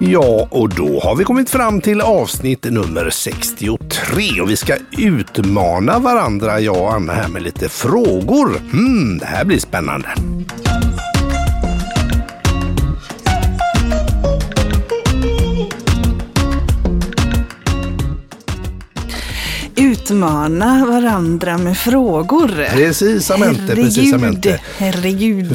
Ja, och då har vi kommit fram till avsnitt nummer 63 och vi ska utmana varandra, jag och Anna, här med lite frågor. Det här blir spännande. Utmana varandra med frågor. Precis, Amente. Herregud.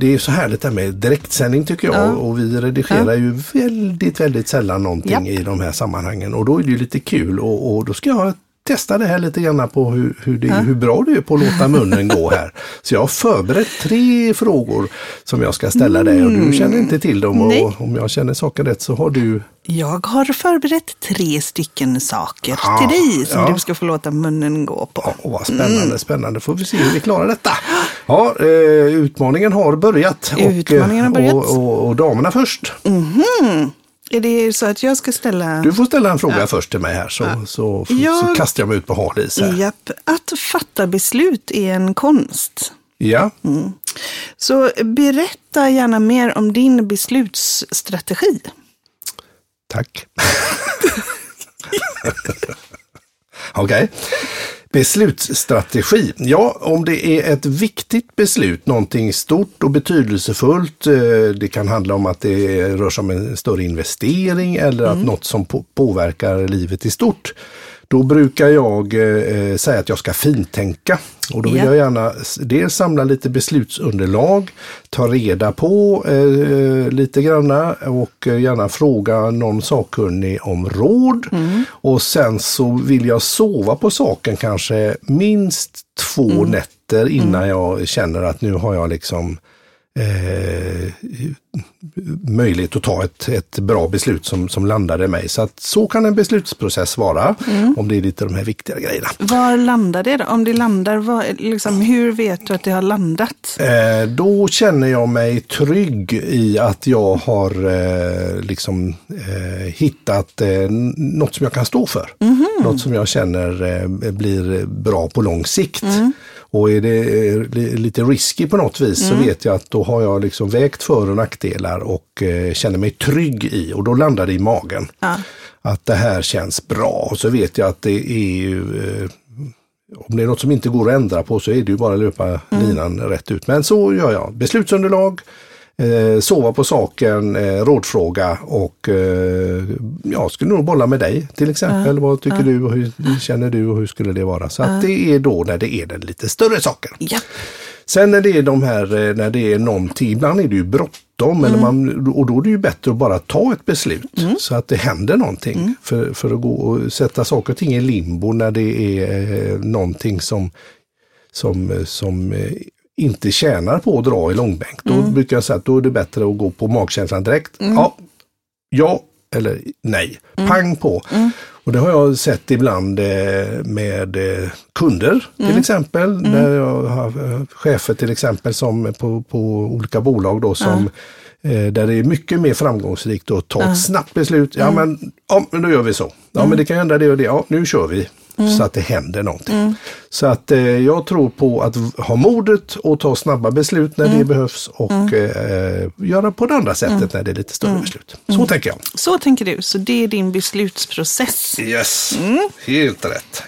Det är så härligt det här med direktsändning tycker jag. Ja. Och vi redigerar ju väldigt sällan någonting i de här sammanhangen. Och då är det ju lite kul. Och då ska jag testa det här lite grann på hur bra du är på att låta munnen gå här. Så jag har förberett 3 frågor som jag ska ställa dig och du känner inte till dem. Och om jag känner saker rätt så har du... Jag har förberett 3 stycken saker till dig som du ska få låta munnen gå på. Ja, vad spännande, spännande. Får vi se hur vi klarar detta. Ja, utmaningen har börjat. Och damerna först. Är det så att jag ska ställa... Du får ställa en fråga först till mig här så kastar jag mig ut på hal is här. Japp. Att fatta beslut är en konst. Ja. Mm. Så berätta gärna mer om din beslutsstrategi. Tack. Okej. Beslutsstrategi. Ja, om det är ett viktigt beslut, någonting stort och betydelsefullt, det kan handla om att det rör sig om en större investering eller att något som påverkar livet i stort, då brukar jag säga att jag ska fintänka. Och då vill jag gärna dels samla lite beslutsunderlag, ta reda på lite granna och gärna fråga någon sakkunnig om råd. Och sen så vill jag sova på saken kanske minst 2 nätter innan jag känner att nu har jag liksom möjlighet att ta ett bra beslut som landade mig. Så att så kan en beslutsprocess vara om det är lite de här viktiga grejerna. Var landar det då? Om det landar, hur vet du att det har landat? Då känner jag mig trygg i att jag har hittat något som jag kan stå för. Något som jag känner blir bra på lång sikt. Och är det lite risky på något vis så vet jag att då har jag liksom vägt för- och nackdelar och känner mig trygg i. Och då landar det i magen att det här känns bra. Och så vet jag att det är om det är något som inte går att ändra på så är det ju bara att löpa linan rätt ut. Men så gör jag. Beslutsunderlag, sova på saken, rådfråga och jag skulle nog bolla med dig till exempel. Vad tycker du och hur känner du och hur skulle det vara? Så att det är då när det är den lite större saken. Ja. Sen när det är när det är någonting, ibland är det ju bråttom och då är det ju bättre att bara ta ett beslut så att det händer någonting för att gå och sätta saker och ting i limbo när det är någonting som inte tjänar på att dra i långbänk. Då brukar jag säga att då är det bättre att gå på magkänslan direkt. Ja eller nej. Pang på. Och det har jag sett ibland med kunder till exempel. När jag har chefer till exempel som på olika bolag då som där det är mycket mer framgångsrikt att ta ett snabbt beslut. Men då gör vi så. Men det kan hända det och det. Ja, nu kör vi. Så att det händer någonting. Så att jag tror på att ha modet och ta snabba beslut när det behövs och göra på det andra sättet när det är lite större beslut. Så tänker jag. Så tänker du, så det är din beslutsprocess. Yes, helt rätt.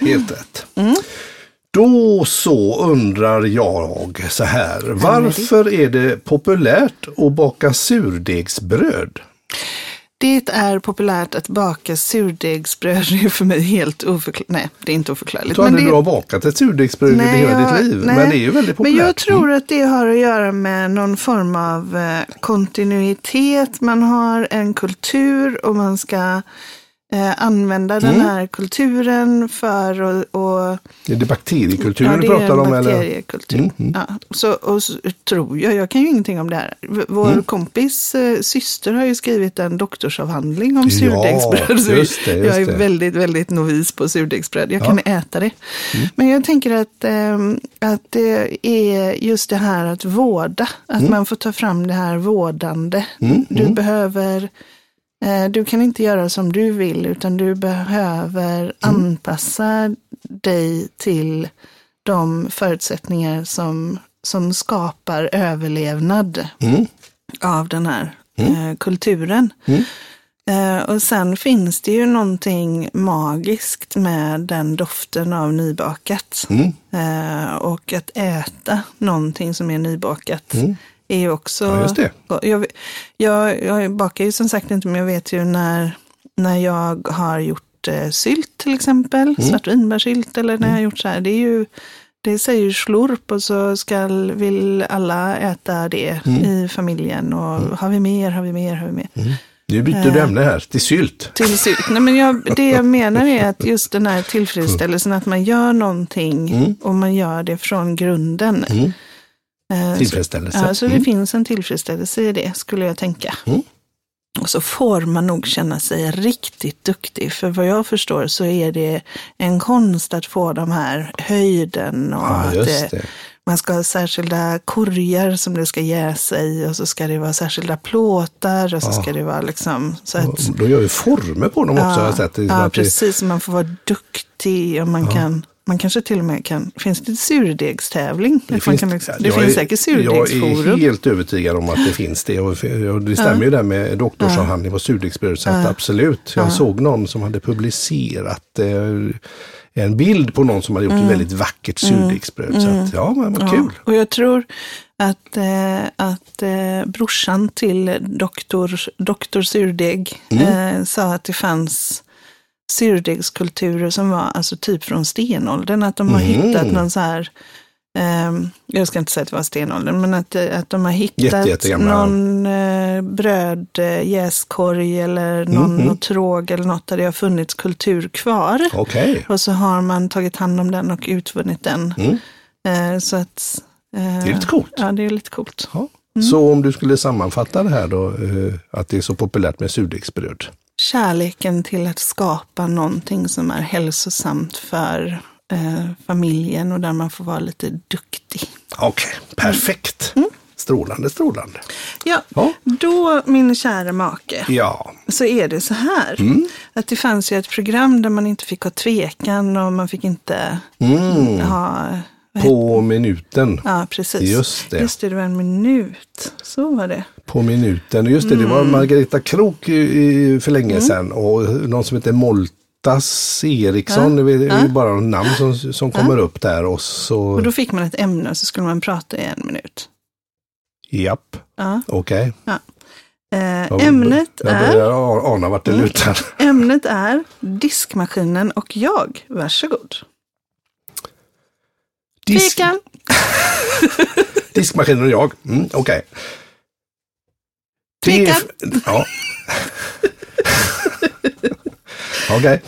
Då så undrar jag så här, varför är det populärt att baka surdegsbröd? Det är populärt att baka surdegsbröd. Det är för mig helt oförklarligt. Nej, det är inte oförklarligt. Men du har bakat ett surdegsbröd i hela ditt liv. Nej. Men det är ju väldigt populärt. Men jag tror att det har att göra med någon form av kontinuitet. Man har en kultur och man ska använda den här kulturen för och är det bakteriekulturen du pratar om? Ja, det är bakteriekultur. Så tror jag kan ju ingenting om det här. Vår kompis syster har ju skrivit en doktorsavhandling om surdegsbröd. Så just det. Jag är väldigt, väldigt novis på surdegsbröd. Jag kan äta det. Men jag tänker att det är just det här att vårda. Att man får ta fram det här vårdande. Du behöver... Du kan inte göra som du vill utan du behöver anpassa dig till de förutsättningar som skapar överlevnad. av den här kulturen. Mm. Och sen finns det ju någonting magiskt med den doften av nybakat. Mm. Och att äta någonting som är nybakat är ju också... Ja, just det. Jag bakar ju som sagt inte, men jag vet ju när jag har gjort sylt till exempel, svartvinbärsylt eller när jag har gjort så här, det är ju... Det säger ju slurp och så vill alla äta det i familjen. Och har vi mer. Mm. Nu byter du ämne här, till sylt. Till sylt. Nej, men det jag menar är att just den här tillfredsställelsen, att man gör någonting och man gör det från grunden. Mm. Tillfredsställelse. Så det finns en tillfredsställelse i det, skulle jag tänka. Mm. Och så får man nog känna sig riktigt duktig. För vad jag förstår så är det en konst att få de här höjden. Och att man ska ha särskilda korgar som det ska jäsa i. Och så ska det vara särskilda plåtar. Och så ska det vara liksom... Så att, då gör ju former på dem också. Precis. Man får vara duktig och man kan... Man kanske till och med kan... Finns det surdegstävling? Det finns säkert surdegsforum. Jag är helt övertygad om att det finns det. Och det stämmer ju där med doktorsavhandling och surdegsbröd. Absolut. Jag såg någon som hade publicerat en bild på någon som hade gjort ett väldigt vackert surdegsbröd. Så att, men vad kul. Och jag tror att brorsan till doktor Surdeg sa att det fanns... surdegskulturer som var alltså typ från stenåldern, att de har hittat någon så här jag ska inte säga att det var stenåldern, men att de har hittat någon brödjäskorg eller någon tråg eller något där det har funnits kultur kvar. Okay. Och så har man tagit hand om den och utvunnit den. Så att det är lite coolt. Ja, det är lite coolt. Ja. Så om du skulle sammanfatta det här då, att det är så populärt med surdegsbröd. Kärleken till att skapa någonting som är hälsosamt för familjen och där man får vara lite duktig. Okej, perfekt. Mm. Strålande. Ja, då min kära make så är det så här. Att det fanns ju ett program där man inte fick ha tvekan och man fick inte ha... På minuten. Ja, precis. Just det, det var en minut. Så var det. På minuten. Just det, det var Margareta Krok för länge sedan. Och någon som heter Moltas Eriksson. Ja. Det är bara någon namn som kommer upp där. Och då fick man ett ämne och så skulle man prata i en minut. Japp. Ja. Okej. Ja. Ämnet är... Jag anar vart det lutar. Ämnet är diskmaskinen och jag. Varsågod. Diskmaskinen och jag. Okej. Ja. Okej.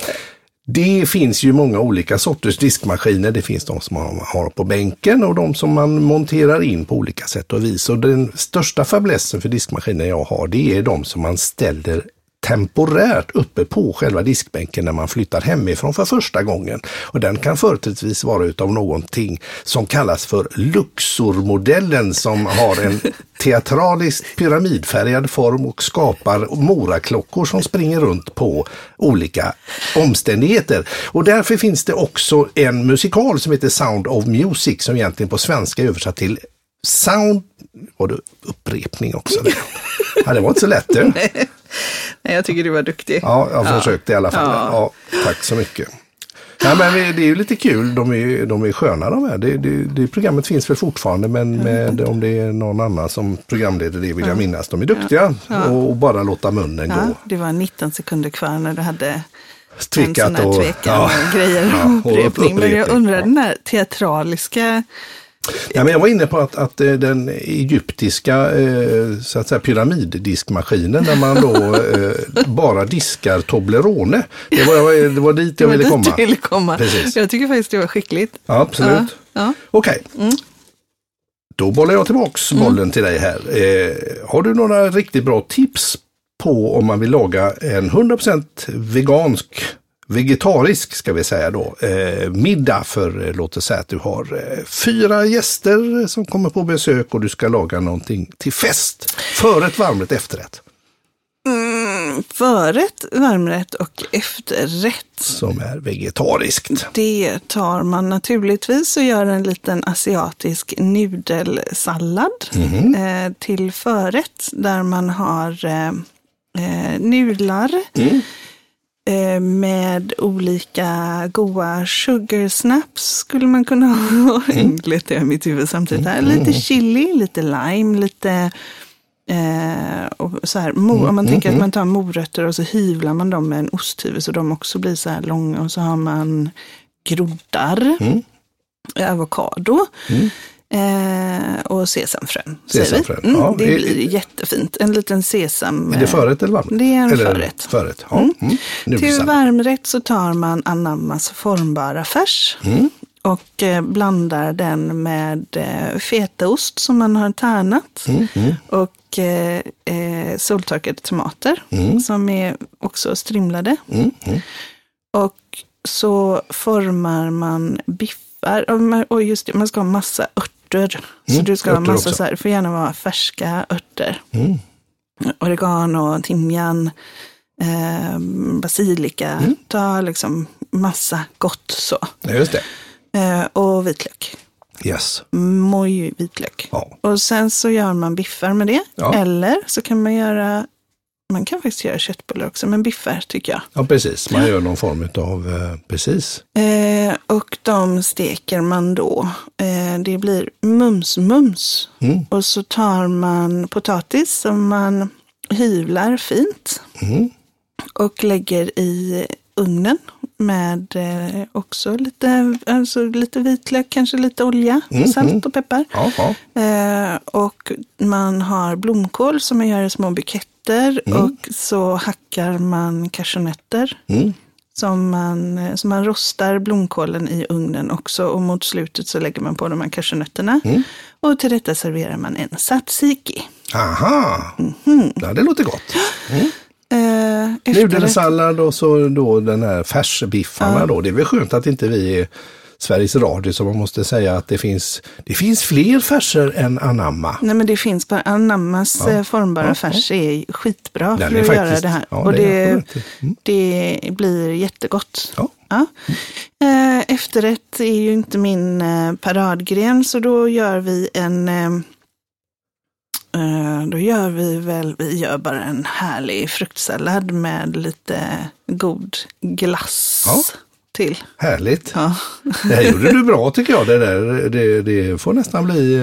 Det finns ju många olika sorters diskmaskiner. Det finns de som man har på bänken och de som man monterar in på olika sätt och vis. Och den största fäblessen för diskmaskiner jag har, det är de som man ställer temporärt uppe på själva diskbänken när man flyttar hemifrån för första gången. Och den kan förträdesvis vara utav någonting som kallas för Luxor-modellen, som har en teatraliskt pyramidfärgad form och skapar moraklockor som springer runt på olika omständigheter. Och därför finns det också en musikal som heter Sound of Music, som egentligen på svenska översatt till Sound... Var det upprepning också? Det var inte så lätt du. Nej, jag tycker du var duktig. Ja, jag försökte i alla fall. Ja, tack så mycket. Nej, men det är ju lite kul. De är sköna de här. Det programmet finns väl fortfarande, men om det är någon annan som programleder det vill jag minnas. De är duktiga och bara låta munnen gå. Det var 19 sekunder kvar när du hade... tvekat och grejer och upprepning. Men jag undrar den här teatraliska... Nej, men jag var inne på att den egyptiska så att säga, pyramiddiskmaskinen där man då bara diskar Toblerone. Det var dit jag ville komma. Precis. Jag tycker faktiskt det var skickligt. Ja, absolut. Ja. Okej. Då bollar jag tillbaks bollen till dig här. Har du några riktigt bra tips på om man vill laga en 100% vegansk, vegetarisk ska vi säga då, middag för, låt oss säga att du har 4 gäster som kommer på besök och du ska laga någonting till fest, förrätt, varmrätt, efterrätt? Förrätt, varmrätt och efterrätt. Som är vegetariskt. Det tar man naturligtvis och gör en liten asiatisk nudelsallad till förrätt. Där man har nudlar med olika goa sugar snaps skulle man kunna ha. Lite i mitt huvud samtidigt här. Lite chili, lite lime, lite... och så här, om man tänker att man tar morötter och så hyvlar man dem med en osthyvel så de också blir så här långa, och så har man groddar, avokado och sesamfrön. Sesamfrön. Ja, det blir jättefint. En liten sesam. Är det förrätt eller varmrätt? Det är en förrätt. Ja. Till varmrätt så tar man anammas formbara färs och blandar den med fetaost som man har tärnat och soltorkade tomater som är också strimlade. Och så formar man biffar. Och just det, man ska ha massa örter. Så du ska ha massa också. Så här, får gärna vara färska örter. Oregano, timjan, basilika. Ta liksom massa gott så. Ja, just det. Och vitlök. Yes. Moj vitlök. Ja. Och sen så gör man biffar med det. Ja. Eller så kan man göra... Man kan faktiskt göra köttbullar också, men biffar tycker jag. Ja, precis. Man gör någon form av... Precis. Och de steker man då. Det blir mums. Och så tar man potatis som man hyvlar fint. Och lägger i ugnen. Med också lite, alltså lite vitlök, kanske lite olja, salt och peppar. Och man har blomkål som man gör i små buketter. Och så hackar man cashewnötter som man rostar blomkålen i ugnen också. Och mot slutet så lägger man på de här cashewnötterna. Och till detta serverar man en tzatziki. Aha, ja, det låter gott. Nudelsallad och så då den här färsbiffarna då. Det är väl skönt att inte vi är Sveriges Radio, så man måste säga att det finns fler färser än anamma. Nej, men det finns bara anammas formbara färs är skitbra för att göra det här. Ja, och det blir jättegott. Ja. Ja. Efterrätt är ju inte min paradgren, så då gör vi vi gör bara en härlig fruktsallad med lite god glass till. Härligt. Ja. Det här gjorde du bra tycker jag. Det får nästan bli...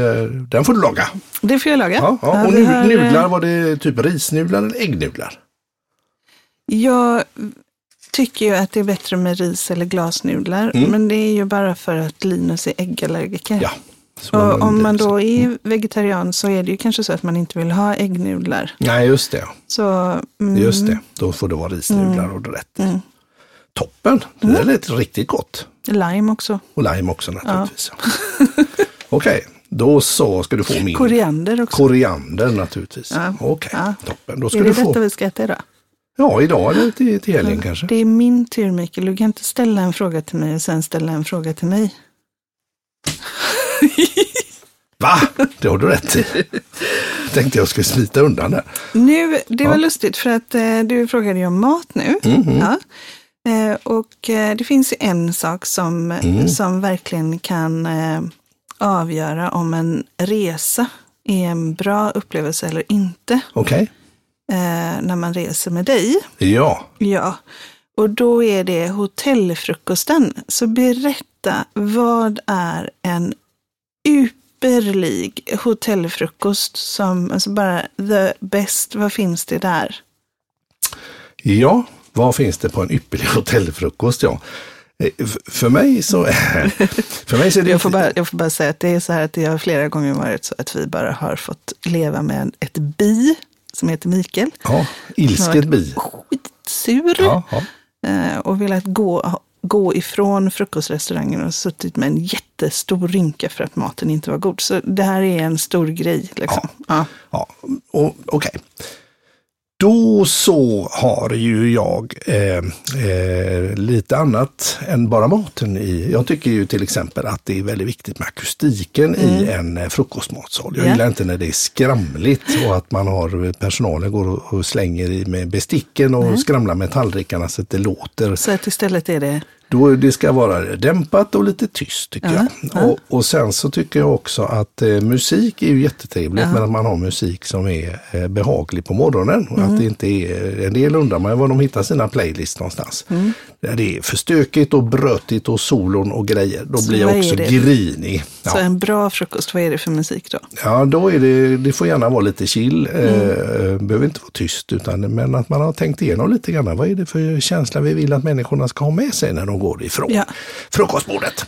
Den får du laga. Det får jag laga. Ja, ja. Och nudlar, var det typ risnudlar eller äggnudlar? Jag tycker ju att det är bättre med ris eller glasnudlar. Men det är ju bara för att Linus är äggallergiker. Ja. Och om man då är vegetarian så är det ju kanske så att man inte vill ha äggnudlar. Nej, just det. Så, just det, då får det vara risnudlar och det rätt. Toppen, det lät riktigt gott. Lime också. Och lime också naturligtvis. Ja. Okej, då så ska du få min... Koriander också. Koriander naturligtvis. Ja. Okej, toppen. Då ska du få... Är det detta vi ska äta idag? Ja, idag eller till helgen kanske. Det är min tur, Mikel. Du kan inte ställa en fråga till mig och sen ställa en fråga till mig. Va? Det har du rätt i. Jag tänkte jag skulle smita undan där. Nu, det var lustigt för att du frågade ju om mat nu. Och det finns ju en sak som verkligen kan avgöra om en resa är en bra upplevelse eller inte. Okej. När man reser med dig. Ja. Ja. Och då är det hotellfrukosten. Så berätta, vad är en ypperlig hotellfrukost som, alltså bara the best, vad finns det där? Ja, vad finns det på en ypperlig hotellfrukost? Ja. För mig så är det... Jag får bara säga att det är så här att det har flera gånger varit så att vi bara har fått leva med ett bi som heter Mikel. Ja, ilsket bi. Skitsur. Ja. Och velat gå ifrån frukostrestaurangen och suttit med en jättestor rynka för att maten inte var god. Så det här är en stor grej liksom. Ja. Okej. Då så har ju jag lite annat än bara maten i. Jag tycker ju till exempel att det är väldigt viktigt med akustiken i en frukostmatsal. Jag gillar inte när det är skramligt och att man har personalen går och slänger i med besticken och skramlar med tallrikarna så att det låter. Så att istället är det... Då det ska vara dämpat och lite tyst tycker jag. Och sen så tycker jag också att musik är ju jättetrevligt men att man har musik som är behaglig på morgonen. Och att det inte är, en del undrar man var de hittar sina playlist någonstans. Där det är för stökigt och brötigt och solon och grejer. Då så blir jag också grinig. Ja. Så en bra frukost, vad är det för musik då? Ja, då är det får gärna vara lite chill. Behöver inte vara tyst utan men att man har tänkt igenom lite grann. Vad är det för känsla vi vill att människorna ska ha med sig när de går ifrån frukostbordet.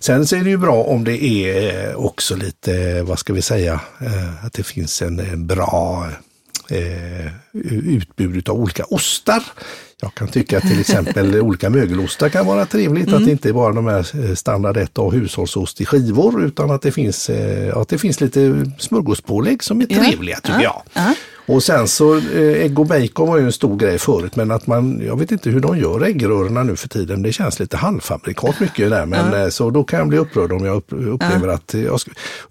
Sen så är det ju bra om det är också lite, vad ska vi säga, att det finns en bra utbud av olika ostar. Jag kan tycka att till exempel olika mögelostar kan vara trevligt. Att det inte är bara de här standard 1 och hushållsost i skivor utan att det finns lite smörgåspålägg som är trevliga tycker jag. Och sen så ägg och bacon var ju en stor grej förut men att jag vet inte hur de gör äggrörerna nu för tiden. Det känns lite halvfabrikat mycket där men så då kan jag bli upprörd om jag upplever att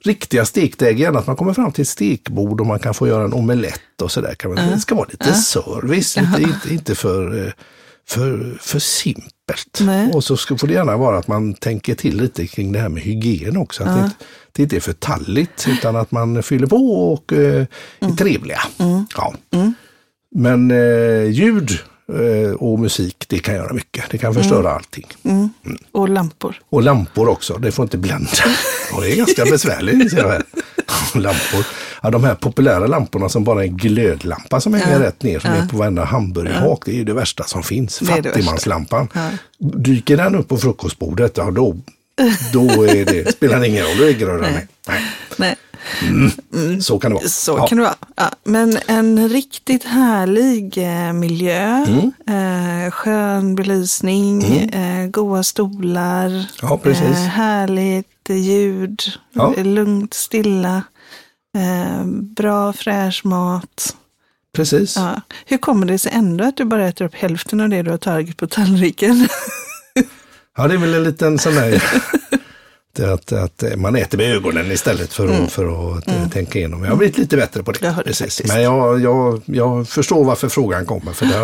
riktiga stektägg igen att man kommer fram till ett stekbord och man kan få göra en omelett och sådär. Det ska vara lite service, inte för simpelt. Nej. Och så får det gärna vara att man tänker till lite kring det här med hygien också. Att det inte är för talligt utan att man fyller på och är trevliga. Men ljud och musik, det kan göra mycket. Det kan förstöra allting. Och lampor. Och lampor också, det får inte blända. Och det är ganska besvärligt. Lampor. Ja, de här populära lamporna som bara är en glödlampa som hänger rätt ner som är på varenda hamburgerhak. Det är ju det värsta som finns. Fattigmanslampan. Dyker den upp på frukostbordet, då är det, spelar det ingen roll. Då är grödan. Nej. Så kan det vara. Kan det vara. Ja, men en riktigt härlig miljö, skön belysning, goda stolar, härligt ljud, lugnt, stilla, bra fräsch mat. Precis. Ja. Hur kommer det sig ändå att du bara äter upp hälften av det du har tagit på tallriken? Ja, det är väl en liten sån där... Att man äter med ögonen istället för att tänka igenom. Jag har blivit lite bättre på det. Precis. Men jag förstår varför frågan kommer. För det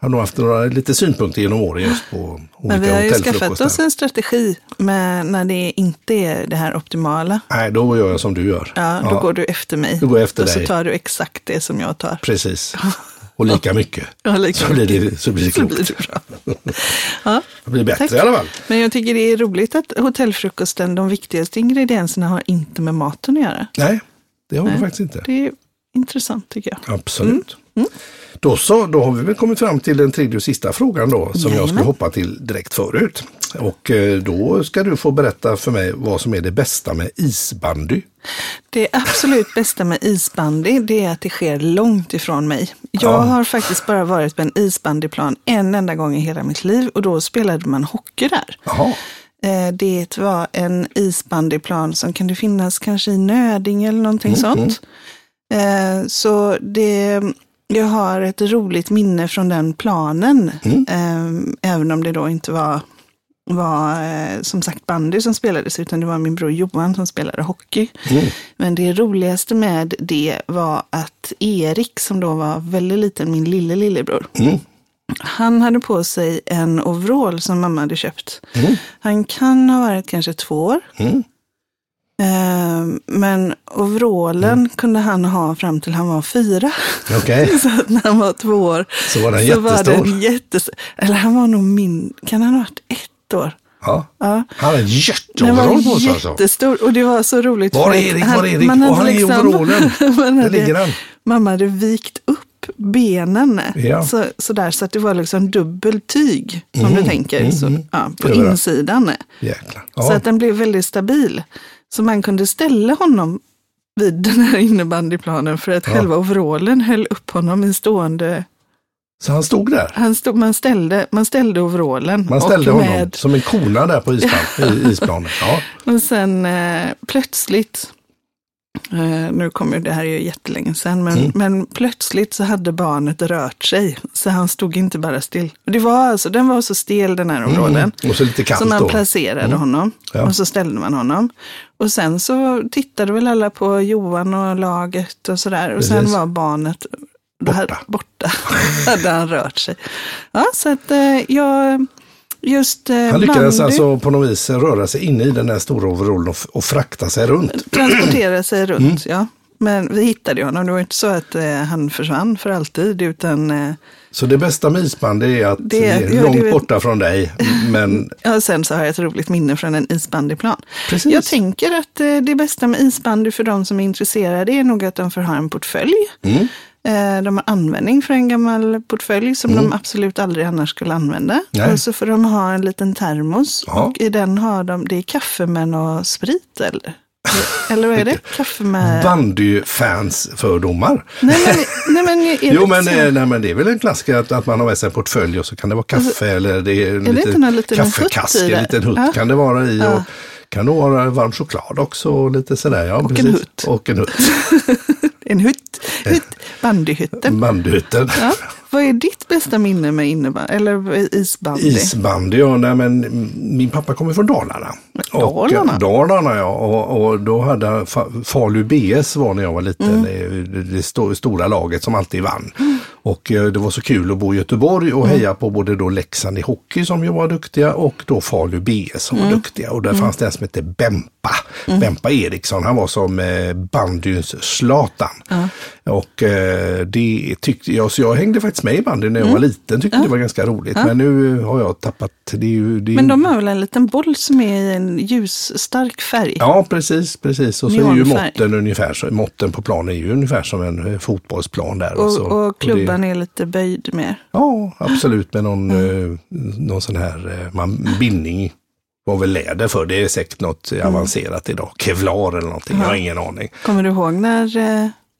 har nog haft några lite synpunkter genom åren just på olika hotellfrukostar. Men vi har ju skaffat oss en strategi med när det inte är det här optimala. Nej, då gör jag som du gör. Ja, då går du efter mig. Då går jag efter dig. Så tar du exakt det som jag tar. Precis. Och lika mycket. Ja, lika mycket. Så blir det klokt. Så blir det bra. Det blir bättre i alla fall. Men jag tycker det är roligt att hotellfrukosten, de viktigaste ingredienserna har inte med maten att göra. Nej, det har det faktiskt inte. Det är intressant tycker jag. Absolut. Då har vi väl kommit fram till den tredje och sista frågan då, som jag skulle hoppa till direkt förut. Och då ska du få berätta för mig vad som är det bästa med isbandy. Det absolut bästa med isbandy, det är att det sker långt ifrån mig. Jag har faktiskt bara varit på en isbandyplan en enda gång i hela mitt liv och då spelade man hockey där. Jaha. Det var en isbandyplan som kan det finnas kanske i Nödinge eller någonting sånt. Så det... Jag har ett roligt minne från den planen, även om det då inte var som sagt bandy som spelades, utan det var min bror Johan som spelade hockey. Men det roligaste med det var att Erik, som då var väldigt liten, min lillebror, han hade på sig en overall som mamma hade köpt. Han kan ha varit kanske 2 år. Men overallen kunde han ha fram till han var 4. Okay. Så att när han var 2 år så var den jättestor. Eller han var nog kan han ha varit 1 år? Ja. Han hade en jätteoverall på sig. Jättestor och det var så roligt. Var Erik? Han är i overallen. Där ligger han. Mamma hade vikt upp benen så att det var liksom dubbel tyg som du tänker så, på insidan. Jäklar. Så att den blev väldigt stabil. Så man kunde ställa honom vid den här innebandyplanen för att själva overallen höll upp honom i stående... Så han stod där? Man ställde overallen. Man ställde honom som en kona där på isplanen. Ja. Och sen plötsligt Nu kommer det här ju jättelänge sedan, men plötsligt så hade barnet rört sig, så han stod inte bara still. Det var alltså, den var så stel den här områden. Och så lite kallt så man placerade honom och så ställde man honom. Och sen så tittade väl alla på Johan och laget och sådär. Och sen var barnet borta. Hade han rört sig. Ja, så att jag... han lyckades alltså på något vis röra sig in i den där stora overallen och frakta sig runt. Transportera sig runt, ja. Men vi hittade ju honom. Det var inte så att han försvann för alltid, utan... Så det bästa med isband är att det är långt borta från dig, men... Ja, sen så har jag ett roligt minne från en isbandyplan. Precis. Jag tänker att det bästa med isbandy för de som är intresserade är nog att de får ha en portfölj. Mm. De har användning för en gammal portfölj som de absolut aldrig annars skulle använda. Nej. Och så får de ha en liten termos och i den har de, det är kaffe med och sprit eller vad är det? Kaffe med... Bandyfans fördomar. Nej, men det är väl en klassiker att man har med sig en portfölj och så kan det vara kaffe alltså, eller det är en liten kaffekask, en liten hutt kan det vara i och kan det vara varm choklad också och lite sådär. Ja, och en hutt. Och en hutt. En hutt, bandyhytten. Ja. Vad är ditt bästa minne med innebandy, eller isbandy? Isbandy, men min pappa kommer från Dalarna. Dalarna, ja. Och då hade Falu BS var när jag var liten, det stora laget som alltid vann. Mm. Och det var så kul att bo i Göteborg och heja på både då Leksand i hockey som ju var duktiga och då Falu BS som var duktiga. Och där fanns det en som hette Bempa. Bempa Eriksson, han var som bandyns Zlatan. Och det tyckte jag, så jag hängde faktiskt med i bandy när jag var liten, tyckte det var ganska roligt, men nu har jag tappat det. Men de har väl en liten boll som är en ljusstark färg? Ja, precis, och så är ju måtten ungefär, så måtten på planen är ju ungefär som en fotbollsplan där och klubban är lite böjd mer. Ja, absolut, med någon sån här bindning var väl läder för, det är säkert något avancerat idag, kevlar eller någonting, jag har ingen aning. Kommer du ihåg när,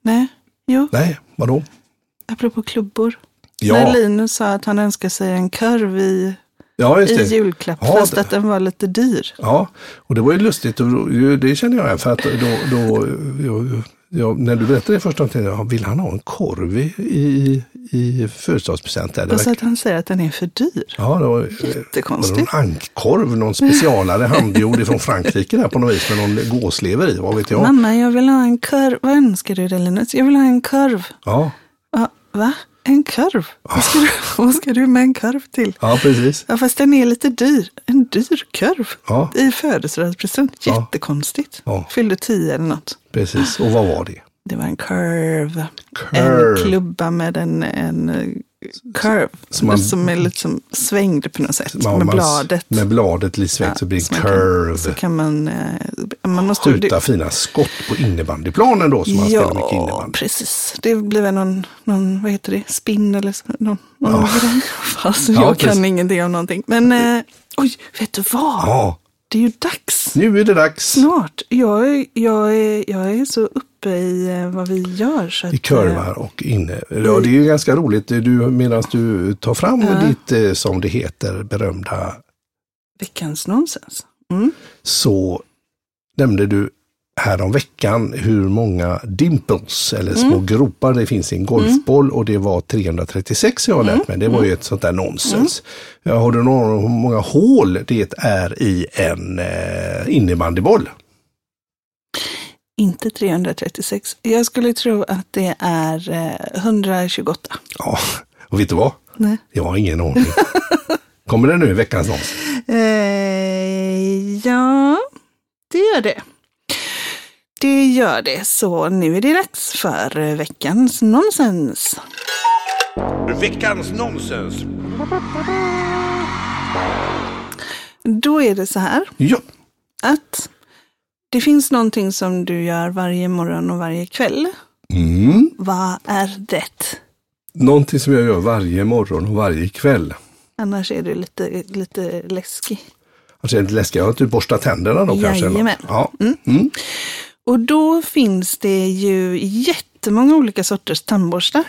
nej, jo. Nej, vadå? Apropå klubbor. Ja. När Linus sa att han önskade sig en kurv i julklapp, fast att den var lite dyr. Ja, och det var ju lustigt, och det känner jag, för att då när du berättade det första gången, vill han ha en korv i födelsedagspresent? Och så att han säger att den är för dyr. Ja, det var jättekonstigt. Någon ankkorv, någon specialare handgjord från Frankrike där på något vis, med någon gåslever i, vad vet jag. Mamma, jag vill ha en korv. Vad önskar du, Linus? Jag vill ha en korv. Ja. Va? En korv? Vad ska du med en korv till? Ja, precis. Ja, fast den är lite dyr. En dyr korv i födelsedagspresent. Jättekonstigt. Ja. Fyllde 10 eller något. Precis, och vad var det? Det var en korv. En klubba med en korv som är liksom svängd på något sätt. Med bladet. Med bladet lite svängt så blir det en korv. Så kan man måste skjuta fina skott på innebandyplanen då, som man spelar mycket innebandy. Ja, precis. Det blev väl någon, vad heter det? Spinn eller någon grej. Fast jag kan ingenting om någonting. Men, oj, vet du vad? Ja. Det är ju dags. Nu är det dags. Snart. Jag är så uppe i vad vi gör. Så att, i kurvar och inne. Ja, det är ju ganska roligt. Medan du tar fram ditt, som det heter, berömda... Veckans nonsens. Mm. Så nämnde du här om veckan hur många dimples eller små gropar det finns i en golfboll, och det var 336 jag har lärt mig. Det var ju ett sånt där nonsens. Har du någon hur många hål det är i en innebandyboll? Inte 336. Jag skulle tro att det är 128. Ja, och vet du vad? Nej. Jag har ingen aning. Kommer det nu i veckans nonsens? Ja, det gör det. Det gör det, så nu är det dags för veckans nonsens. Veckans nonsens. Då är det så här. Ja. Att det finns någonting som du gör varje morgon och varje kväll. Mm. Vad är det? Någonting som jag gör varje morgon och varje kväll. Annars är du lite läskig. Annars är det lite läskig. Jag har typ borstat tänderna då. Jajamän. Kanske. Ja. Mm. Och då finns det ju jättemånga olika sorters tandborstar.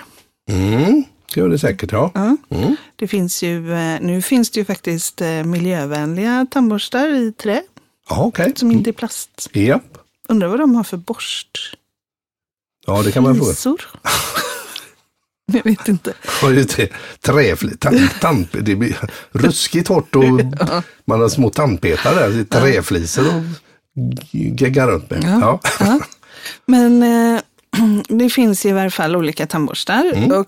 Mm, det gör det säkert, ja. Mm. Det finns ju, nu finns det ju faktiskt miljövänliga tandborstar i trä. Som inte är plast. Yep. Undrar vad de har för borst. Ja, det kan man fråga. Visor? Jag vet inte. Ja, just det. Träflit. Det blir ruskigt hårt och man har små tandpetar där. Träfliser och geggar runt med. Ja. Ja. Men det finns ju i varje fall olika tandborstar. Mm. Och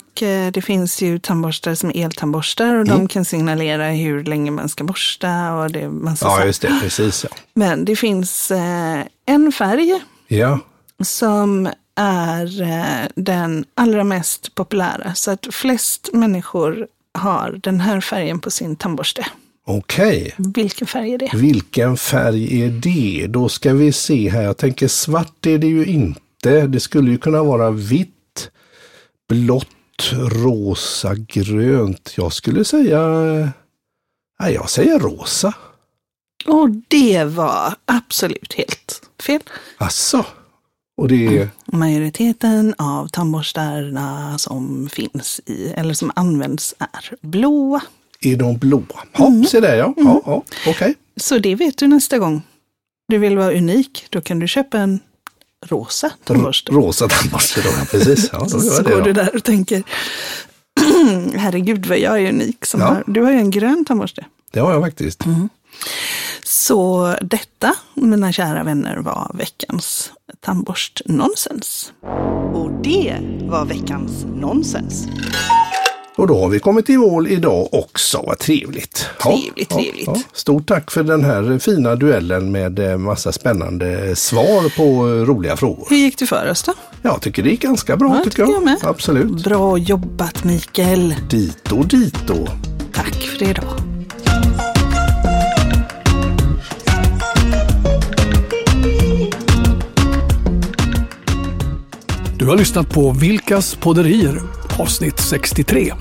det finns ju tandborstar som är eltandborstar. Och de kan signalera hur länge man ska borsta. Och det, man ska just det. Precis, ja. Men det finns en färg. Ja. Som är den allra mest populära. Så att flest människor har den här färgen på sin tandborste. Okej. Vilken färg är det? Vilken färg är det? Då ska vi se här. Jag tänker svart är det ju inte. Det skulle ju kunna vara vitt, blått, rosa, grönt. Jag skulle säga... Nej, jag säger rosa. Och det var absolut helt fel. Asså. Och det är... Majoriteten av tandborstarna som finns i, eller som används, är blåa. Är de blåa? Ja, se där ja. Mm. Ja, okej. Så det vet du nästa gång. Du vill vara unik, då kan du köpa en rosa tandborste. Rosa tandborste, då, precis. Ja, då så det, går du där och tänker, herregud vad jag är unik. Som har... Du har ju en grön tandborste. Det har jag faktiskt. Mm. Så detta, mina kära vänner, var veckans tandborstnonsens. Och det var veckans nonsens. Och då har vi kommit i mål idag också. Vad trevligt. Trevligt. Ja. Stort tack för den här fina duellen med massa spännande svar på roliga frågor. Hur gick det för oss då? Jag tycker det gick ganska bra, tycker jag med. Absolut. Bra jobbat, Mikel. Dito. Tack för idag. Du har lyssnat på Vilkas Poderierum, avsnitt 63.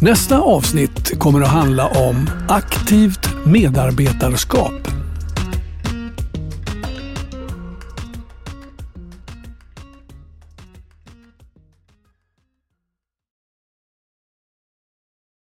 Nästa avsnitt kommer att handla om aktivt medarbetarskap.